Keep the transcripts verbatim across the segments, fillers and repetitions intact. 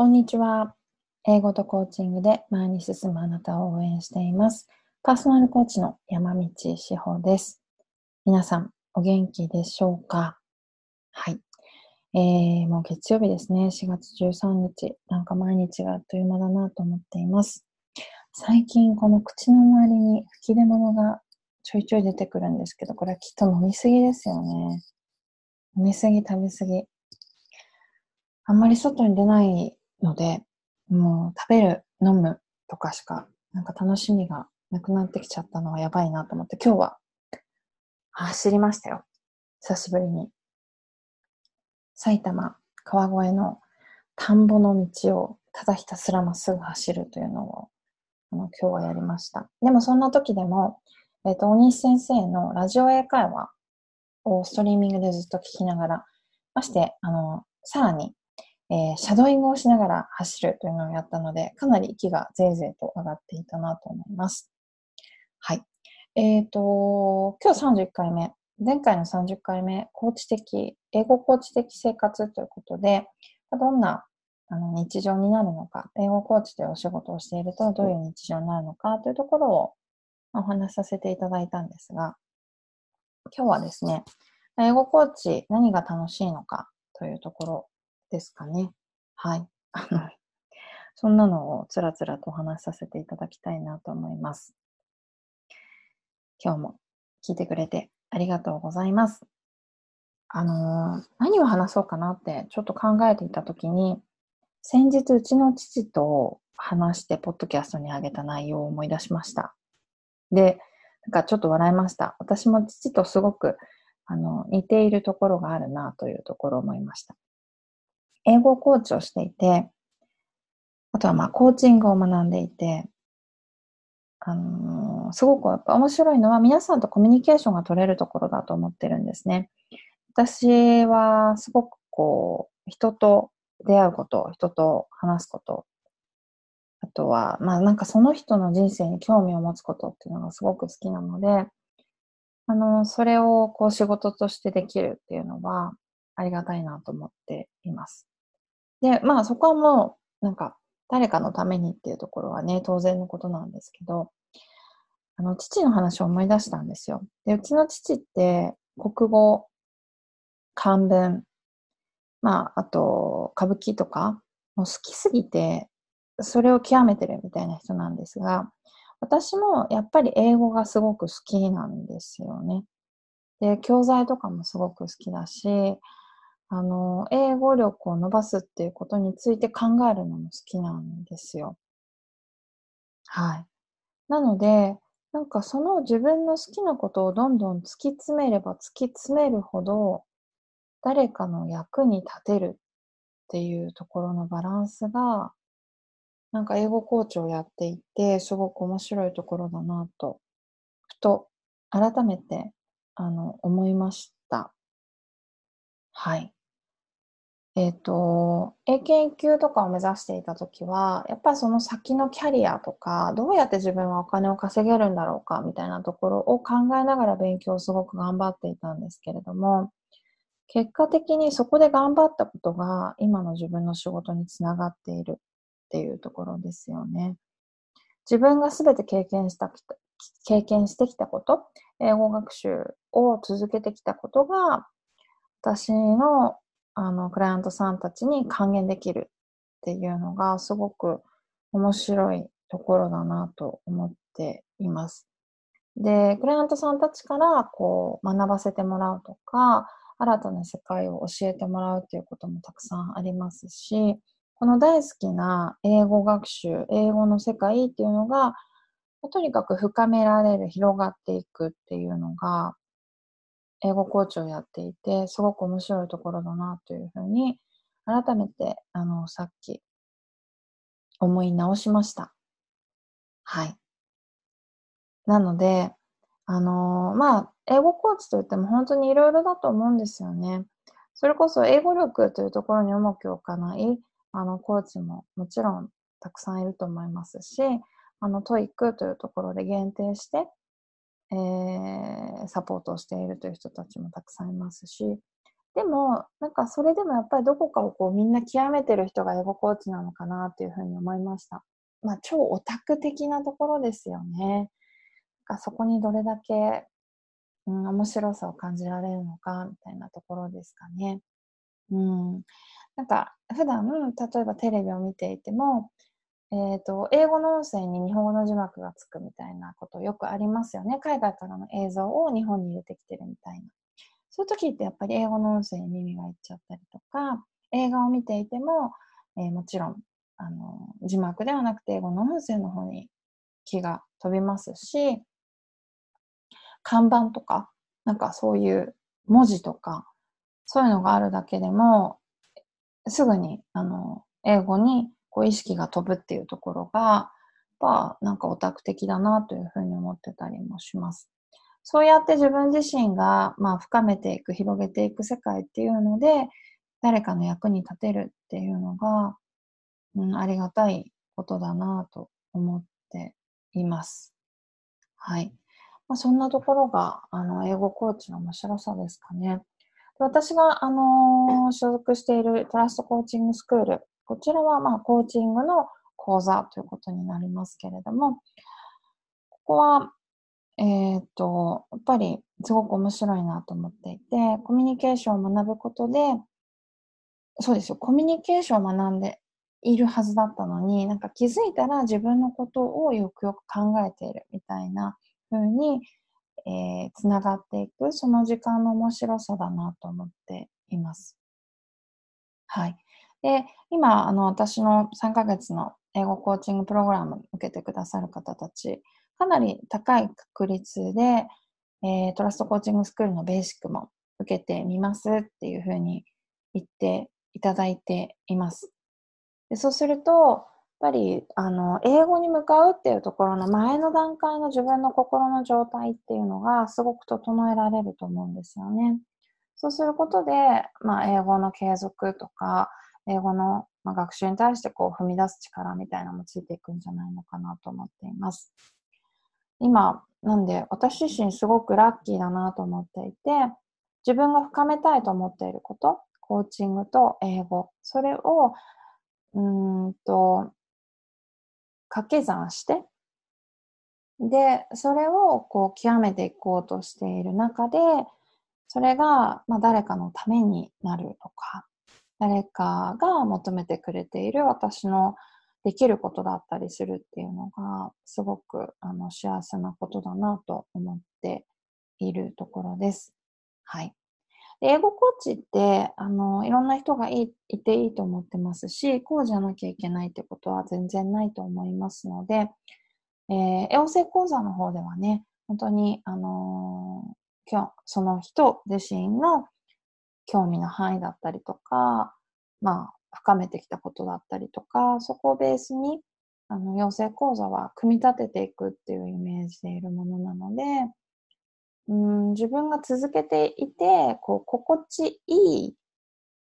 こんにちは。英語とコーチングで前に進むあなたを応援しています。パーソナルコーチの山道志保です。皆さん、お元気でしょうか？はい。えー、もう月曜日ですね。しがつじゅうさんにち。なんか毎日があっという間だなと思っています。最近、この口の周りに吹き出物がちょいちょい出てくるんですけど、これはきっと飲みすぎですよね。飲みすぎ、食べすぎ。あんまり外に出ないので、もう食べる、飲むとかしかなんか楽しみがなくなってきちゃったのはやばいなと思って、今日は走りましたよ。久しぶりに埼玉川越の田んぼの道をただひたすらまっすぐ走るというのをあの今日はやりました。でもそんな時でも、えーと、大西先生のラジオ英会話をストリーミングでずっと聞きながら、ましてあのさらにえー、シャドーイングをしながら走るというのをやったので、かなり息がぜいぜいと上がっていたなと思います。はい。えっと、今日さんじゅういっかいめ、前回のさんじゅっかいめ、コーチ的、英語コーチ的生活ということで、どんなあの日常になるのか、英語コーチというお仕事をしているとどういう日常になるのかというところをお話しさせていただいたんですが、今日はですね、英語コーチ何が楽しいのかというところですかね。はい。そんなのをつらつらとお話しさせていただきたいなと思います。今日も聞いてくれてありがとうございます。あのー、何を話そうかなってちょっと考えていたときに、先日うちの父と話してポッドキャストにあげた内容を思い出しました。で、なんかちょっと笑いました。私も父とすごくあの似ているところがあるなというところを思いました。英語コーチをしていて、あとはまあコーチングを学んでいて、あのー、すごくやっぱ面白いのは、皆さんとコミュニケーションが取れるところだと思ってるんですね。私はすごくこう人と出会うこと、人と話すこと、あとはまあなんかその人の人生に興味を持つことっていうのがすごく好きなので、あのー、それをこう仕事としてできるっていうのはありがたいなと思っています。で、まあそこはもうなんか誰かのためにっていうところはね、当然のことなんですけど、あの父の話を思い出したんですよ。で、うちの父って国語、漢文、まああと歌舞伎とかもう好きすぎてそれを極めてるみたいな人なんですが、私もやっぱり英語がすごく好きなんですよね。で、教材とかもすごく好きだし、あの、英語力を伸ばすっていうことについて考えるのも好きなんですよ。はい。なので、なんかその自分の好きなことをどんどん突き詰めれば突き詰めるほど、誰かの役に立てるっていうところのバランスが、なんか英語コーチをやっていて、すごく面白いところだなと、ふと改めてあの思いました。はい。えっと、英検いっきゅうとかを目指していたときは、やっぱりその先のキャリアとか、どうやって自分はお金を稼げるんだろうかみたいなところを考えながら勉強をすごく頑張っていたんですけれども、結果的にそこで頑張ったことが今の自分の仕事につながっているっていうところですよね。自分がすべて経験した、経験してきたこと、英語学習を続けてきたことが、私のあのクライアントさんたちに還元できるっていうのがすごく面白いところだなと思っています。で、クライアントさんたちからこう学ばせてもらうとか、新たな世界を教えてもらうということもたくさんありますし、この大好きな英語学習、英語の世界っていうのが、とにかく深められる、広がっていくっていうのが、英語コーチをやっていて、すごく面白いところだなというふうに、改めて、あの、さっき、思い直しました。はい。なので、あの、まあ、英語コーチといっても本当にいろいろだと思うんですよね。それこそ、英語力というところに重きを置かない、あの、コーチももちろんたくさんいると思いますし、あの、トイックというところで限定して、えー、サポートをしているという人たちもたくさんいますし、でもなんかそれでもやっぱりどこかをこうみんな極めてる人がエゴコーチなのかなっていうふうに思いました。まあ、超オタク的なところですよね。なんかそこにどれだけ、うん、面白さを感じられるのかみたいなところですかね。うん、なんか普段例えばテレビを見ていても、えーと、英語の音声に日本語の字幕がつくみたいなことよくありますよね。海外からの映像を日本に入れてきてるみたいな。そういう時ってやっぱり英語の音声に耳がいっちゃったりとか、映画を見ていても、えー、もちろんあの字幕ではなくて英語の音声の方に気が飛びますし、看板とかなんかそういう文字とかそういうのがあるだけでもすぐにあの英語にこう意識が飛ぶっていうところがやっぱなんかオタク的だなというふうに思ってたりもします。そうやって自分自身が、まあ、深めていく、広げていく世界っていうので、誰かの役に立てるっていうのが、うん、ありがたいことだなと思っています。はい。まあ、そんなところが、あの、英語コーチの面白さですかね。私が、あのー、所属しているトラストコーチングスクール。こちらは、まあ、コーチングの講座ということになりますけれども、ここは、えーと、やっぱりすごく面白いなと思っていて、コミュニケーションを学ぶことで、そうですよ、コミュニケーションを学んでいるはずだったのに、なんか気づいたら自分のことをよくよく考えているみたいな風に、えー、つながっていく、その時間の面白さだなと思っています。はい。で、今、あの、私のさんかげつの英語コーチングプログラムを受けてくださる方たち、かなり高い確率で、えー、トラストコーチングスクールのベーシックも受けてみますっていうふうに言っていただいています。で、そうすると、やっぱり、あの、英語に向かうっていうところの前の段階の自分の心の状態っていうのがすごく整えられると思うんですよね。そうすることで、まあ、英語の継続とか、英語の学習に対してこう踏み出す力みたいなのもついていくんじゃないのかなと思っています。今、なんで私自身すごくラッキーだなと思っていて、自分が深めたいと思っていること、コーチングと英語、それを、うーんと、掛け算して、で、それをこう極めていこうとしている中で、それがまあ誰かのためになるとか、誰かが求めてくれている私のできることだったりするっていうのがすごくあの幸せなことだなと思っているところです。はい。で、英語コーチってあのいろんな人がい、いていいと思ってますし、こうじゃなきゃいけないってことは全然ないと思いますので、えー、養成講座の方ではね、本当にあのー、今日その人自身の興味の範囲だったりとか、まあ、深めてきたことだったりとか、そこをベースに、あの、養成講座は組み立てていくっていうイメージでいるものなので、うーん、自分が続けていて、こう、心地いい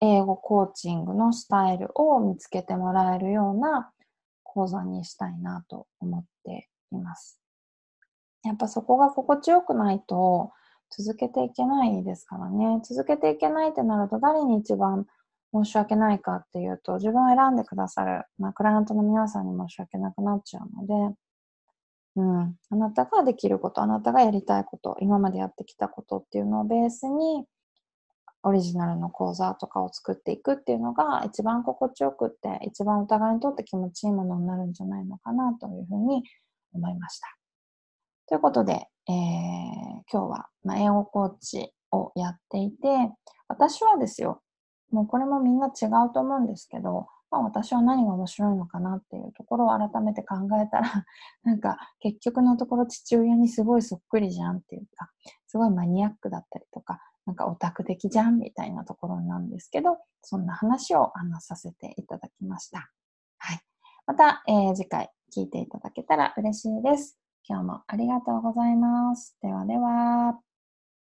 英語コーチングのスタイルを見つけてもらえるような講座にしたいなと思っています。やっぱそこが心地よくないと続けていけないですからね。続けていけないってなると誰に一番申し訳ないかっていうと、自分を選んでくださる、まあ、クライアントの皆さんに申し訳なくなっちゃうので、うん、あなたができること、あなたがやりたいこと、今までやってきたことっていうのをベースに、オリジナルの講座とかを作っていくっていうのが一番心地よくって、一番お互いにとって気持ちいいものになるんじゃないのかなというふうに思いました。ということで、えー、今日は、まあ、英語コーチをやっていて、私はですよ、もうこれもみんな違うと思うんですけど、まあ、私は何が面白いのかなっていうところを改めて考えたら、なんか結局のところ父親にすごいそっくりじゃんっていうか、すごいマニアックだったりとか、なんかオタク的じゃんみたいなところなんですけど、そんな話を話させていただきました。はい。また、えー、次回聞いていただけたら嬉しいです。今日もありがとうございます。ではでは。